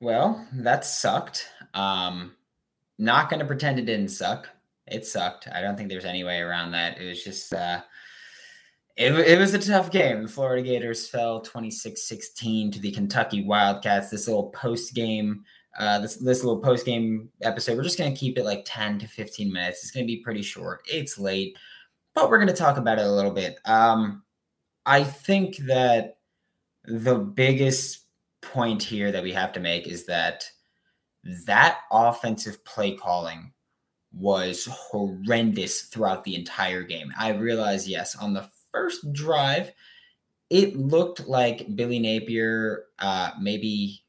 Well, that sucked. Not going to pretend it didn't suck. It sucked. I don't think there's any way around that. It was just it was a tough game. The Florida Gators fell 26-16 to the Kentucky Wildcats. This little post-game episode, we're just going to keep it like 10 to 15 minutes. It's going to be pretty short. It's late, but we're going to talk about it a little bit. I think that the biggest point here that we have to make is that offensive play calling was horrendous throughout the entire game. I realize, yes, on the first drive, it looked like Billy Napier, it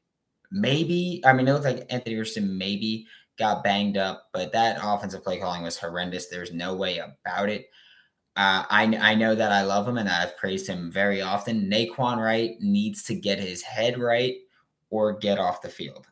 looked like Anthony Richardson maybe got banged up, but that offensive play calling was horrendous. There's no way about it. I know that I love him and I've praised him very often. Naquan Wright needs to get his head right or get off the field.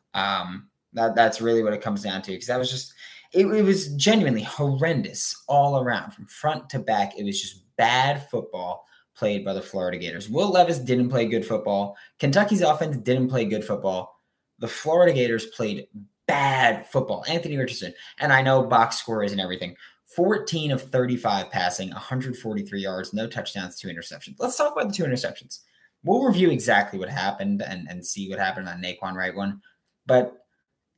That's really what it comes down to, because that was just it was genuinely horrendous all around from front to back. It was just bad football played by the Florida Gators. Will Levis didn't play good football. Kentucky's offense didn't play good football. The Florida Gators played bad football. Anthony Richardson, and I know box scores and everything, 14 of 35 passing, 143 yards, no touchdowns, 2 interceptions. Let's talk about the 2 interceptions. We'll review exactly what happened and see what happened on Naquan Wright one. But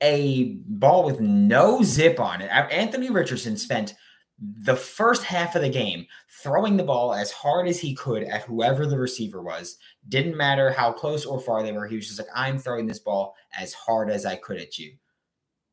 a ball with no zip on it. Anthony Richardson spent the first half of the game throwing the ball as hard as he could at whoever the receiver was. Didn't matter how close or far they were. He was just like, I'm throwing this ball as hard as I could at you.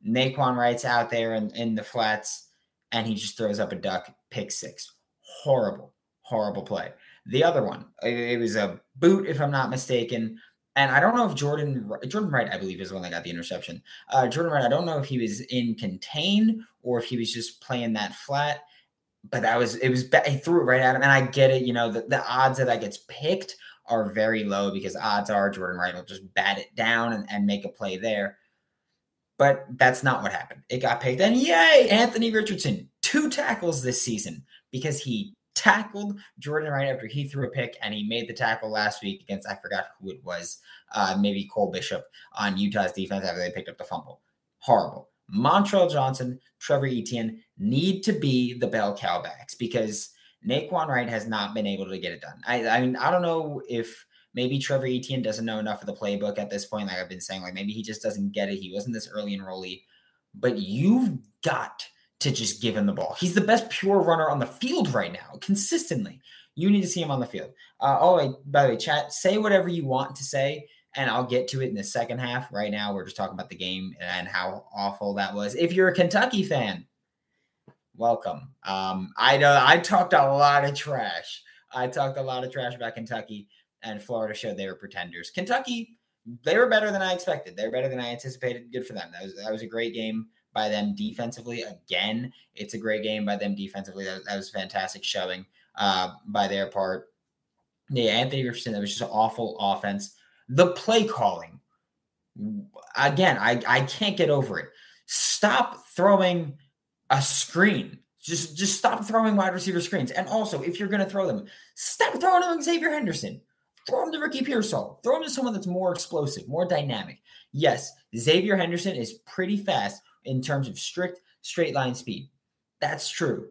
Naquan Wright's out there in the flats, and he just throws up a duck, pick six. Horrible, horrible play. The other one, it was a boot, if I'm not mistaken. And I don't know if Jordan Wright, I believe, is the one that got the interception. Jordan Wright, I don't know if he was in contain or if he was just playing that flat. But he threw it right at him. And I get it. You know, the odds that gets picked are very low, because odds are Jordan Wright will just bat it down and make a play there. But that's not what happened. It got picked. And yay, Anthony Richardson, 2 tackles this season, because he tackled Jordan Wright after he threw a pick, and he made the tackle last week against, I forgot who it was, maybe Cole Bishop on Utah's defense after they picked up the fumble. Horrible. Montrell Johnson, Trevor Etienne need to be the bell cow backs, because Naquan Wright has not been able to get it done. I mean, I don't know if maybe Trevor Etienne doesn't know enough of the playbook at this point. Like I've been saying, like maybe he just doesn't get it. He wasn't this early enrollee, but you've got to just give him the ball. He's the best pure runner on the field right now, consistently. You need to see him on the field. By the way, chat, say whatever you want to say, and I'll get to it in the second half. Right now, we're just talking about the game and how awful that was. If you're a Kentucky fan, welcome. I talked a lot of trash. I talked a lot of trash about Kentucky, and Florida showed they were pretenders. Kentucky, they were better than I expected. They were better than I anticipated. Good for them. That was a great game by them defensively. Again, it's a great game by them defensively. That was fantastic showing by their part. Yeah, Anthony Richardson, that was just an awful offense. The play calling, again, I can't get over it. Stop throwing a screen. Just stop throwing wide receiver screens. And also, if you're going to throw them, stop throwing them to Xavier Henderson. Throw him to Ricky Pearsall. Throw him to someone that's more explosive, more dynamic. Yes, Xavier Henderson is pretty fast in terms of strict straight line speed. That's true.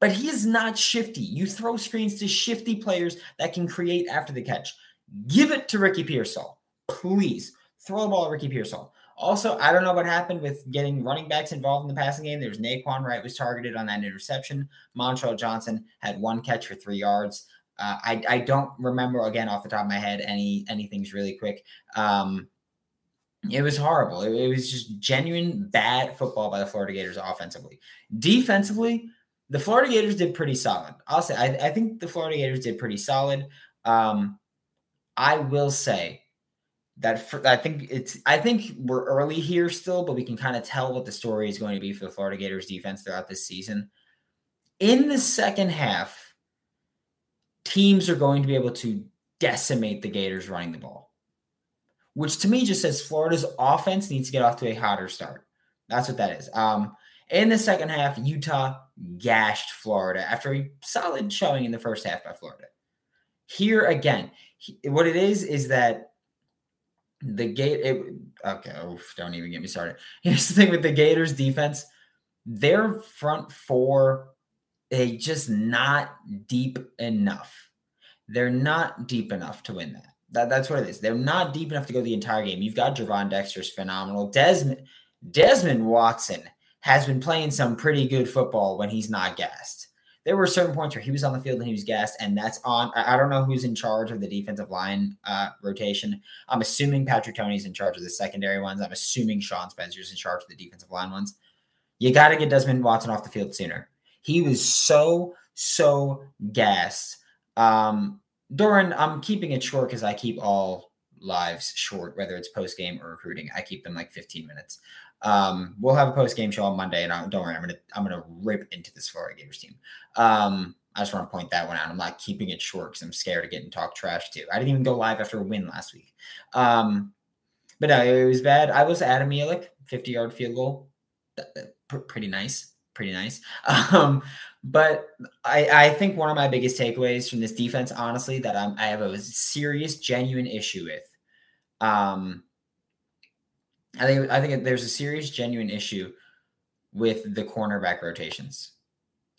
But he is not shifty. You throw screens to shifty players that can create after the catch. Give it to Ricky Pearsall. Please throw the ball at Ricky Pearsall. Also, I don't know what happened with getting running backs involved in the passing game. There's Naquan Wright was targeted on that interception. Montrell Johnson had 1 catch for 3 yards. I don't remember, again, off the top of my head, anything's really quick. It was horrible. It was just genuine bad football by the Florida Gators offensively. Defensively, the Florida Gators did pretty solid. I'll say, I think the Florida Gators did pretty solid. I will say that I think we're early here still, but we can kind of tell what the story is going to be for the Florida Gators defense throughout this season. In the second half, teams are going to be able to decimate the Gators running the ball, which to me just says Florida's offense needs to get off to a hotter start. That's what that is. In the second half, Utah gashed Florida after a solid showing in the first half by Florida. Here again, what it is that Don't even get me started. Here's the thing with the Gators defense. Their front four, they just not deep enough. They're not deep enough to win that. That's what it is. They're not deep enough to go the entire game. You've got Javon Dexter's phenomenal. Desmond Watson has been playing some pretty good football when he's not gassed. There were certain points where he was on the field and he was gassed, and that's on. I don't know who's in charge of the defensive line rotation. I'm assuming Patrick Toney's in charge of the secondary ones. I'm assuming Sean Spencer's in charge of the defensive line ones. You got to get Desmond Watson off the field sooner. He was so gassed. Doran, I'm keeping it short because I keep all lives short, whether it's post-game or recruiting. I keep them like 15 minutes. We'll have a post-game show on Monday, and don't worry, I'm gonna rip into this Florida Gators team. I just want to point that one out. I'm not keeping it short because I'm scared of getting talk trash too. I didn't even go live after a win last week. But no, it was bad. I was Adam Malik, 50-yard field goal. Pretty nice. But I think one of my biggest takeaways from this defense, honestly, that I have a serious, genuine issue with. I think there's a serious, genuine issue with the cornerback rotations.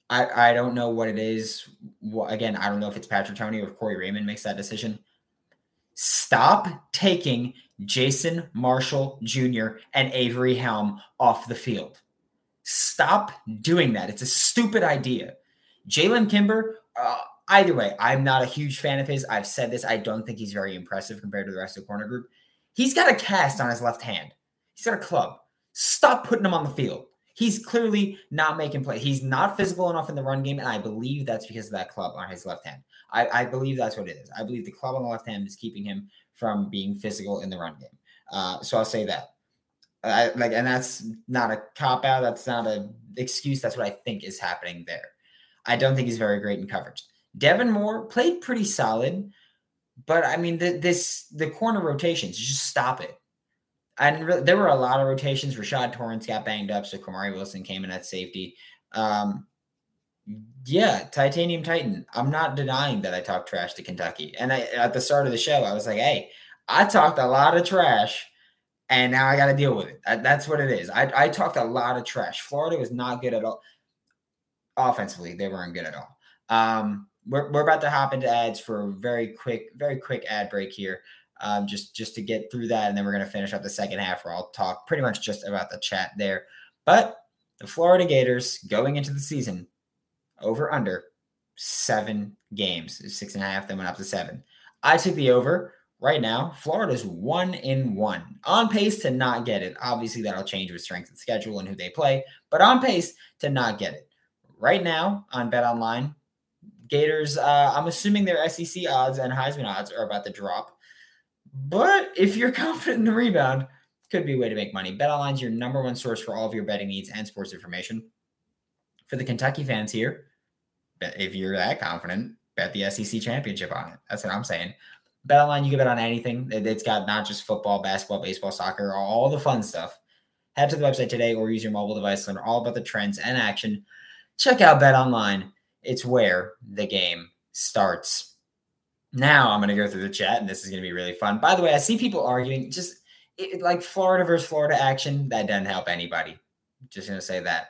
I don't know what it is. Again, I don't know if it's Patrick Toney or if Corey Raymond makes that decision. Stop taking Jason Marshall Jr. and Avery Helm off the field. Stop doing that. It's a stupid idea. Jalen Kimber, either way, I'm not a huge fan of his. I've said this. I don't think he's very impressive compared to the rest of the corner group. He's got a cast on his left hand. He's got a club. Stop putting him on the field. He's clearly not making play. He's not physical enough in the run game, and I believe that's because of that club on his left hand. I believe that's what it is. I believe the club on the left hand is keeping him from being physical in the run game. So I'll say that. And that's not a cop-out. That's not an excuse. That's what I think is happening there. I don't think he's very great in coverage. Devin Moore played pretty solid. But, I mean, the corner rotations, just stop it. And really, there were a lot of rotations. Rashad Torrance got banged up, so Kamari Wilson came in at safety. Titanium Titan. I'm not denying that I talked trash to Kentucky. And at the start of the show, I was like, hey, I talked a lot of trash, and now I got to deal with it. That's what it is. I talked a lot of trash. Florida was not good at all. Offensively, they weren't good at all. We're about to hop into ads for a very quick ad break here, just to get through that, and then we're going to finish up the second half where I'll talk pretty much just about the chat there. But the Florida Gators going into the season, over under 7 games, 6.5, then went up to 7. I took the over. Right now, Florida's 1-1, on pace to not get it. Obviously, that'll change with strength and schedule and who they play, but on pace to not get it. Right now on BetOnline, Gators, I'm assuming their SEC odds and Heisman odds are about to drop. But if you're confident in the rebound, could be a way to make money. BetOnline's your number one source for all of your betting needs and sports information. For the Kentucky fans here, if you're that confident, bet the SEC championship on it. That's what I'm saying. BetOnline, you can bet on anything. It's got not just football, basketball, baseball, soccer, all the fun stuff. Head to the website today or use your mobile device to learn all about the trends and action. Check out BetOnline. It's where the game starts. Now I'm going to go through the chat, and this is going to be really fun. By the way, I see people arguing, like Florida versus Florida action, that doesn't help anybody. Just going to say that.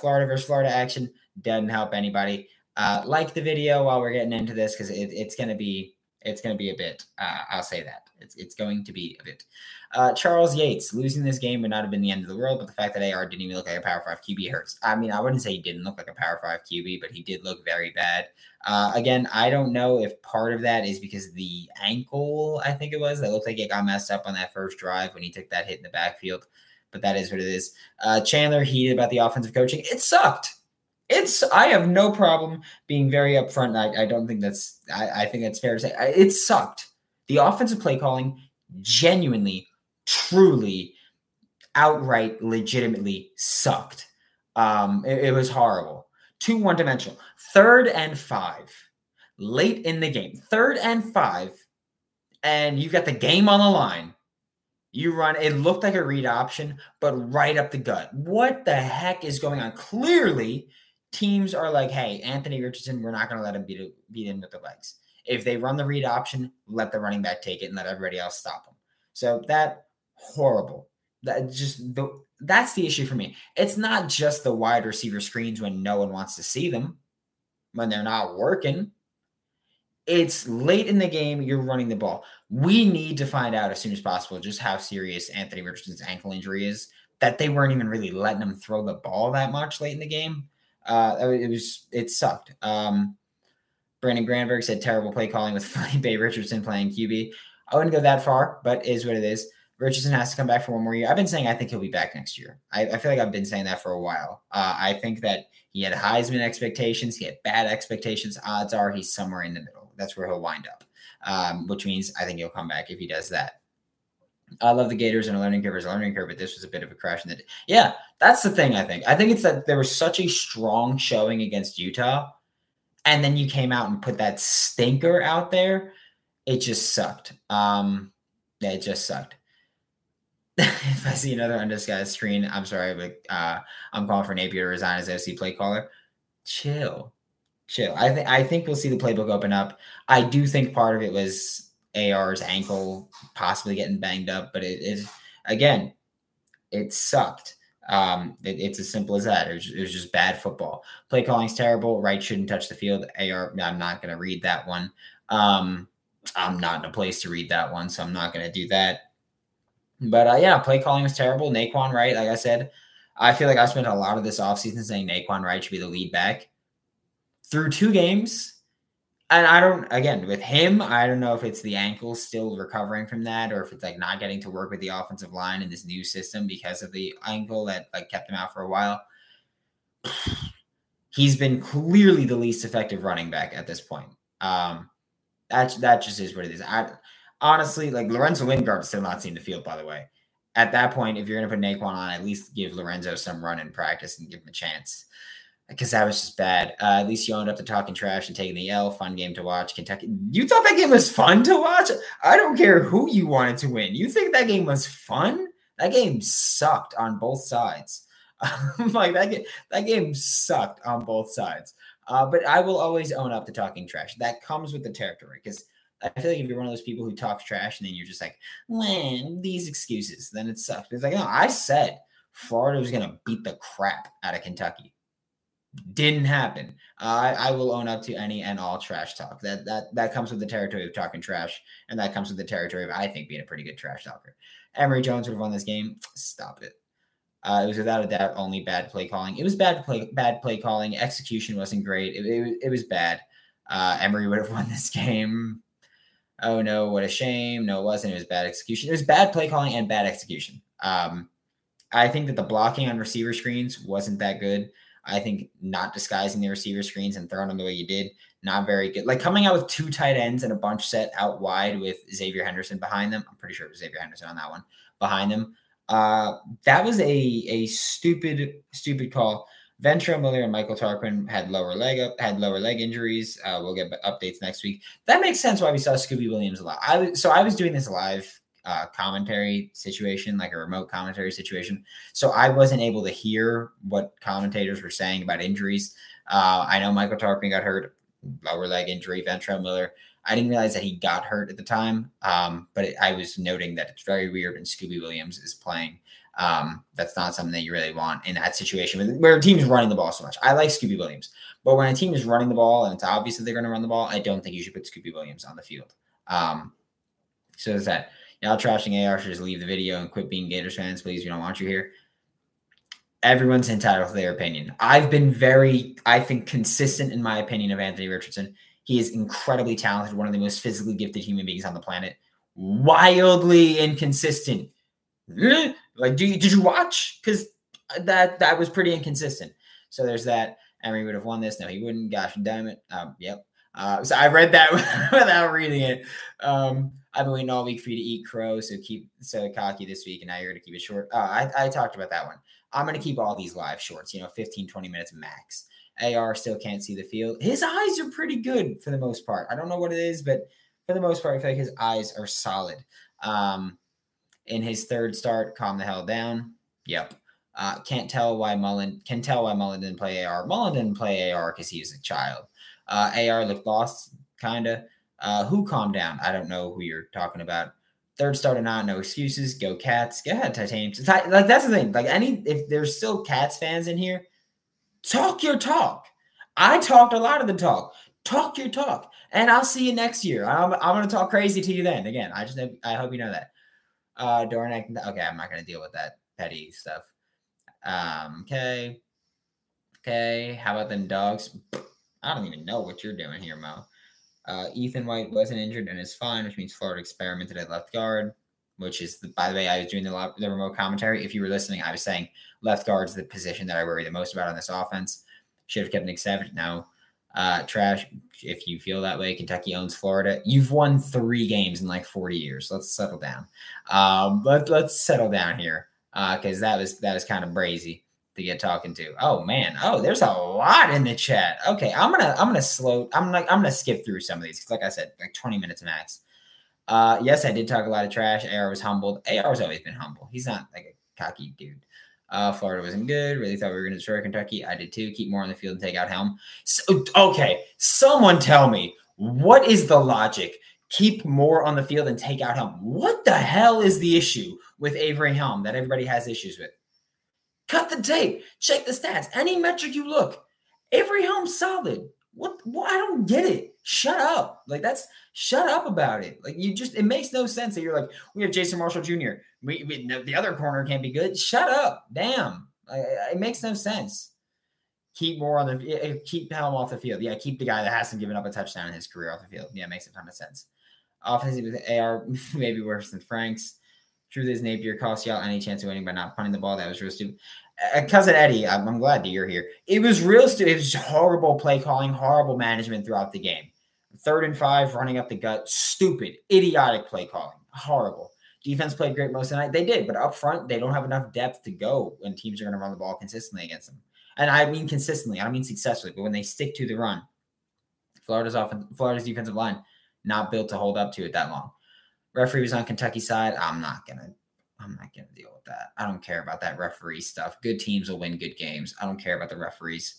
Florida versus Florida action doesn't help anybody. Like the video while we're getting into this, because it's going to be a bit. I'll say that. It's going to be a bit. Charles Yates, losing this game would not have been the end of the world, but the fact that AR didn't even look like a Power 5 QB hurts. I mean, I wouldn't say he didn't look like a Power 5 QB, but he did look very bad. Again, I don't know if part of that is because the ankle, I think it was, that looked like it got messed up on that first drive when he took that hit in the backfield, but that is what it is. Chandler heated about the offensive coaching. It sucked. I have no problem being very upfront. I don't think that's, I think that's fair to say. It sucked. The offensive play calling genuinely, truly, outright, legitimately sucked. It was horrible. Too one-dimensional. 3rd and 5, late in the game. 3rd and 5, and you got the game on the line. You run, it looked like a read option, but right up the gut. What the heck is going on? Clearly, teams are like, hey, Anthony Richardson, we're not going to let him beat him with the legs. If they run the read option, let the running back take it and let everybody else stop him. So that horrible. That just that's the issue for me. It's not just the wide receiver screens when no one wants to see them, when they're not working. It's late in the game. You're running the ball. We need to find out as soon as possible just how serious Anthony Richardson's ankle injury is, that they weren't even really letting him throw the ball that much late in the game. It sucked. Brandon Granberg said terrible play calling with Felipe Richardson playing QB. I wouldn't go that far, but is what it is. Richardson has to come back for one more year. I've been saying I think he'll be back next year. I feel like I've been saying that for a while. I think that he had Heisman expectations. He had bad expectations. Odds are he's somewhere in the middle. That's where he'll wind up, which means I think he'll come back if he does that. I love the Gators and a learning curve is a learning curve, but this was a bit of a crash. Yeah, that's the thing, I think. I think it's that there was such a strong showing against Utah, and then you came out and put that stinker out there. It just sucked. Yeah, it just sucked. If I see another undisguised screen, I'm sorry, but I'm calling for Napier to resign as OC play caller. Chill. I think we'll see the playbook open up. I do think part of it was AR's ankle possibly getting banged up, but it is, again, it sucked. It's as simple as that. It was just bad football. Play calling's terrible. Wright shouldn't touch the field. AR, I'm not going to read that one. I'm not in a place to read that one, so I'm not going to do that. But, yeah, play calling was terrible. Naquan Wright, like I said, I feel like I spent a lot of this offseason saying Naquan Wright should be the lead back through 2 games. And with him, I don't know if it's the ankle still recovering from that or if it's, like, not getting to work with the offensive line in this new system because of the ankle that, like, kept him out for a while. He's been clearly the least effective running back at this point. That just is what it is. Honestly, like, Lorenzo Lindgren has still not seen the field, by the way. At that point, if you're going to put Naquan on, at least give Lorenzo some run in practice and give him a chance, because that was just bad. At least you owned up to talking trash and taking the L. Fun game to watch. Kentucky. You thought that game was fun to watch? I don't care who you wanted to win. You think that game was fun? That game sucked on both sides. Like, that game sucked on both sides. But I will always own up to talking trash. That comes with the territory, because I feel like if you're one of those people who talks trash and then you're just like, man, these excuses, then it sucks. It's like, no, I said Florida was going to beat the crap out of Kentucky. Didn't happen. I will own up to any and all trash talk. That comes with the territory of talking trash, and that comes with the territory of, I think, being a pretty good trash talker. Emory Jones would have won this game. Stop it. It was without a doubt only bad play calling. It was bad play calling. Execution wasn't great. It was bad. Emory would have won this game. Oh, no, what a shame. No, it wasn't. It was bad execution. It was bad play calling and bad execution. I think that the blocking on receiver screens wasn't that good. I think not disguising the receiver screens and throwing them the way you did, not very good. Like, coming out with 2 tight ends and a bunch set out wide with Xavier Henderson behind them. I'm pretty sure it was Xavier Henderson on that one behind them. That was a stupid call. Ventrell Miller and Michael Tarpin had lower leg injuries. We'll get updates next week. That makes sense why we saw Scooby Williams a lot. I was doing this live commentary situation, like a remote commentary situation. So I wasn't able to hear what commentators were saying about injuries. I know Michael Tarpin got hurt, lower leg injury. Ventrell Miller, I didn't realize that he got hurt at the time, but I was noting that it's very weird when Scooby Williams is playing. That's not something that you really want in that situation where a team is running the ball so much. I like Scooby Williams, but when a team is running the ball and it's obvious that they're going to run the ball, I don't think you should put Scooby Williams on the field. So there's that. Y'all trashing AR should just leave the video and quit being Gators fans. Please, we don't want you here. Everyone's entitled to their opinion. I've been very, I think, consistent in my opinion of Anthony Richardson. He is incredibly talented, one of the most physically gifted human beings on the planet. Wildly inconsistent. Like, did you watch? Because that was pretty inconsistent. So there's that. Emory would have won this. No, he wouldn't. Gosh, damn it. Yep. So I read that without reading it. I've been waiting all week for you to eat crow, so keep so cocky this week, and now you're going to keep it short. I talked about that one. I'm going to keep all these live shorts, 15, 20 minutes max. AR still can't see the field. His eyes are pretty good for the most part. I don't know what it is, but for the most part, I feel like his eyes are solid. In his third start, calm the hell down. Yep. Can tell why Mullen didn't play AR. Mullen didn't play AR because he was a child. AR looked lost, kind of. Who calmed down? I don't know who you're talking about. Third starter, not no excuses. Go Cats. Go ahead, Titaniums. Like, that's the thing. Like, if there's still Cats fans in here, talk your talk. I talked a lot of the talk. Talk your talk, and I'll see you next year. I'm going to talk crazy to you then. Again, I hope you know that. Dornick. Okay, I'm not going to deal with that petty stuff. Okay. How about them dogs? I don't even know what you're doing here, Mo. Ethan White wasn't injured and is fine, which means Florida experimented at left guard, which is, by the way, I was doing the remote commentary. If you were listening, I was saying left guard's the position that I worry the most about on this offense. Should have kept Nick Savage. No. Trash. If you feel that way, Kentucky owns Florida. You've won 3 games in like 40 years. Let's settle down. Let's settle down here because that was kind of brazy to get talking to. Oh man. Oh, there's a lot in the chat. Okay, I'm gonna slow. I'm gonna skip through some of these because, like I said, like 20 minutes max. Yes, I did talk a lot of trash. AR was humbled. AR's always been humble. He's not like a cocky dude. Florida wasn't good. Really thought we were going to destroy Kentucky. I did too. Keep more on the field and take out Helm. So, okay, someone tell me, what is the logic? Keep more on the field and take out Helm. What the hell is the issue with Avery Helm that everybody has issues with? Cut the tape. Check the stats. Any metric you look, Avery Helm's solid. What? I don't get it. Shut up. Like, shut up about it. Like, it makes no sense that you're like, we have Jason Marshall Jr. We the other corner can't be good. Shut up. Damn. It makes no sense. Keep Helm off the field. Yeah. Keep the guy that hasn't given up a touchdown in his career off the field. Yeah. It makes a ton of sense. Offensive with AR, maybe worse than Frank's. Truth is, Napier cost y'all any chance of winning by not punting the ball. That was real stupid. Cousin Eddie, I'm glad that you're here. It was real stupid. It was horrible play calling, horrible management throughout the game. 3rd and 5, running up the gut. Stupid, idiotic play calling. Horrible. Defense played great most of the night. They did, but up front, they don't have enough depth to go when teams are going to run the ball consistently against them. And I mean consistently. I don't mean successfully, but when they stick to the run, Florida's defensive line not built to hold up to it that long. Referee was on Kentucky's side. I'm not gonna deal with that. I don't care about that referee stuff. Good teams will win good games. I don't care about the referees.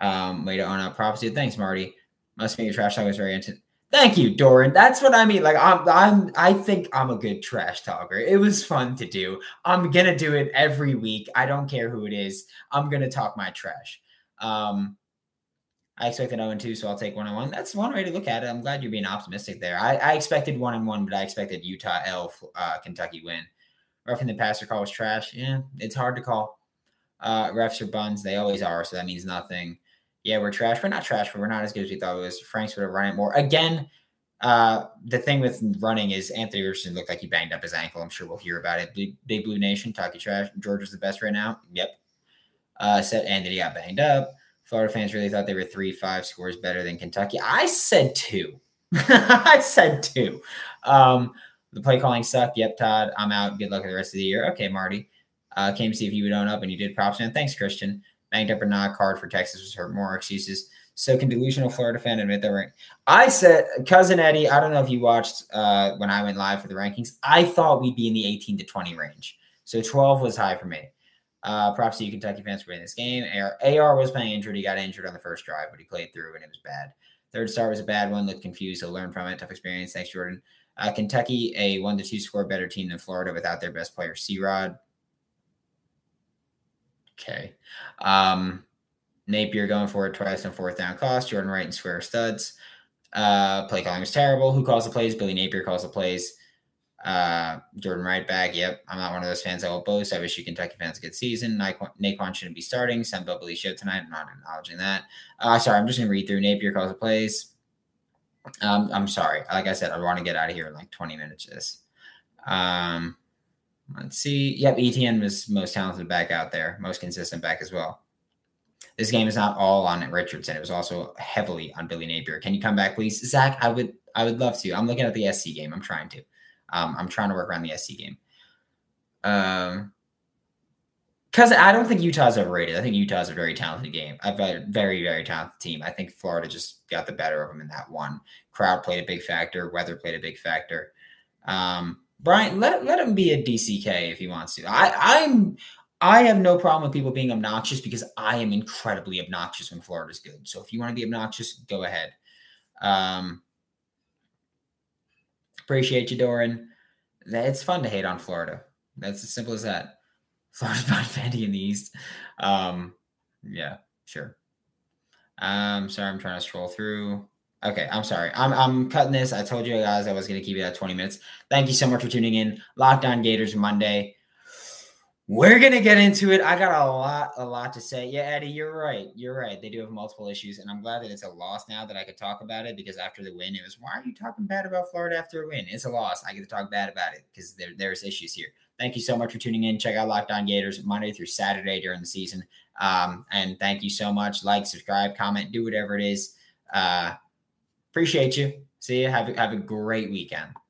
Way to own up. Prophecy. Thanks, Marty. Must be your trash talk was very intense. Thank you, Doran. That's what I mean. Like, I think I'm a good trash talker. It was fun to do. I'm gonna do it every week. I don't care who it is. I'm gonna talk my trash. I expected 0-2, so I'll take 1-1. That's one way to look at it. I'm glad you're being optimistic there. I expected 1-1, but I expected Utah L, Kentucky win. Roughing the passer call was trash. Yeah, it's hard to call. Refs are buns. They always are, so that means nothing. Yeah, we're trash. We're not trash, but we're not as good as we thought it was. Franks would have run it more. Again, the thing with running is Anthony Richardson looked like he banged up his ankle. I'm sure we'll hear about it. Big Blue Nation, talk your trash. Georgia's the best right now. Yep. Said Anthony got banged up. Florida fans really thought they were 3-5 scores better than Kentucky. I said 2. The play calling sucked. Yep, Todd, I'm out. Good luck with the rest of the year. Okay, Marty. Came to see if you would own up, and you did. Props, man. Thanks, Christian. Banged up or not, card for Texas was hurt. More excuses. So can delusional Florida fan admit that rank? I said, Cousin Eddie, I don't know if you watched when I went live for the rankings. I thought we'd be in the 18 to 20 range. So 12 was high for me. Props to you Kentucky fans for winning this game. AR was playing injured. He got injured on the first drive, but he played through, and it was bad. Third start was a bad one. Looked confused. He'll learn from it. Tough experience. Thanks, Jordan. Kentucky, a 1-2 score better team than Florida without their best player, C-Rod. Okay. Napier going for it twice on 4th down cost. Jordan Wright and square studs. Play calling was terrible. Who calls the plays? Billy Napier calls the plays. Jordan Wright back. Yep. I'm not one of those fans that will boast. I wish you Kentucky fans a good season. Naquan shouldn't be starting. Some bubbly shit tonight. I'm not acknowledging that. Sorry. I'm just going to read through. Napier calls the plays. I'm sorry. Like I said, I want to get out of here in like 20 minutes. Let's see. Yep. Etienne was most talented back out there. Most consistent back as well. This game is not all on Richardson. It was also heavily on Billy Napier. Can you come back, please? Zach, I would love to. I'm looking at the SC game. I'm trying to work around the SC game. Because I don't think Utah's overrated. I think Utah's a very talented game. I've got a very, very talented team. I think Florida just got the better of them in that one. Crowd played a big factor. Weather played a big factor. Brian, let him be a DCK if he wants to. I have no problem with people being obnoxious because I am incredibly obnoxious when Florida's good. So if you want to be obnoxious, go ahead. Appreciate you, Doran. it's fun to hate on Florida. That's as simple as that. Florida's about Vandy in the East. Yeah, sure. Sorry, I'm trying to scroll through. Okay, I'm sorry. I'm cutting this. I told you guys I was going to keep it at 20 minutes. Thank you so much for tuning in. Lockdown Gators Monday. We're going to get into it. I got a lot to say. Yeah, Eddie, you're right. They do have multiple issues, and I'm glad that it's a loss now that I could talk about it, because after the win, it was, why are you talking bad about Florida after a win? It's a loss. I get to talk bad about it because there's issues here. Thank you so much for tuning in. Check out Lockdown Gators Monday through Saturday during the season. And thank you so much. Like, subscribe, comment, do whatever it is. Appreciate you. See you. Have a great weekend.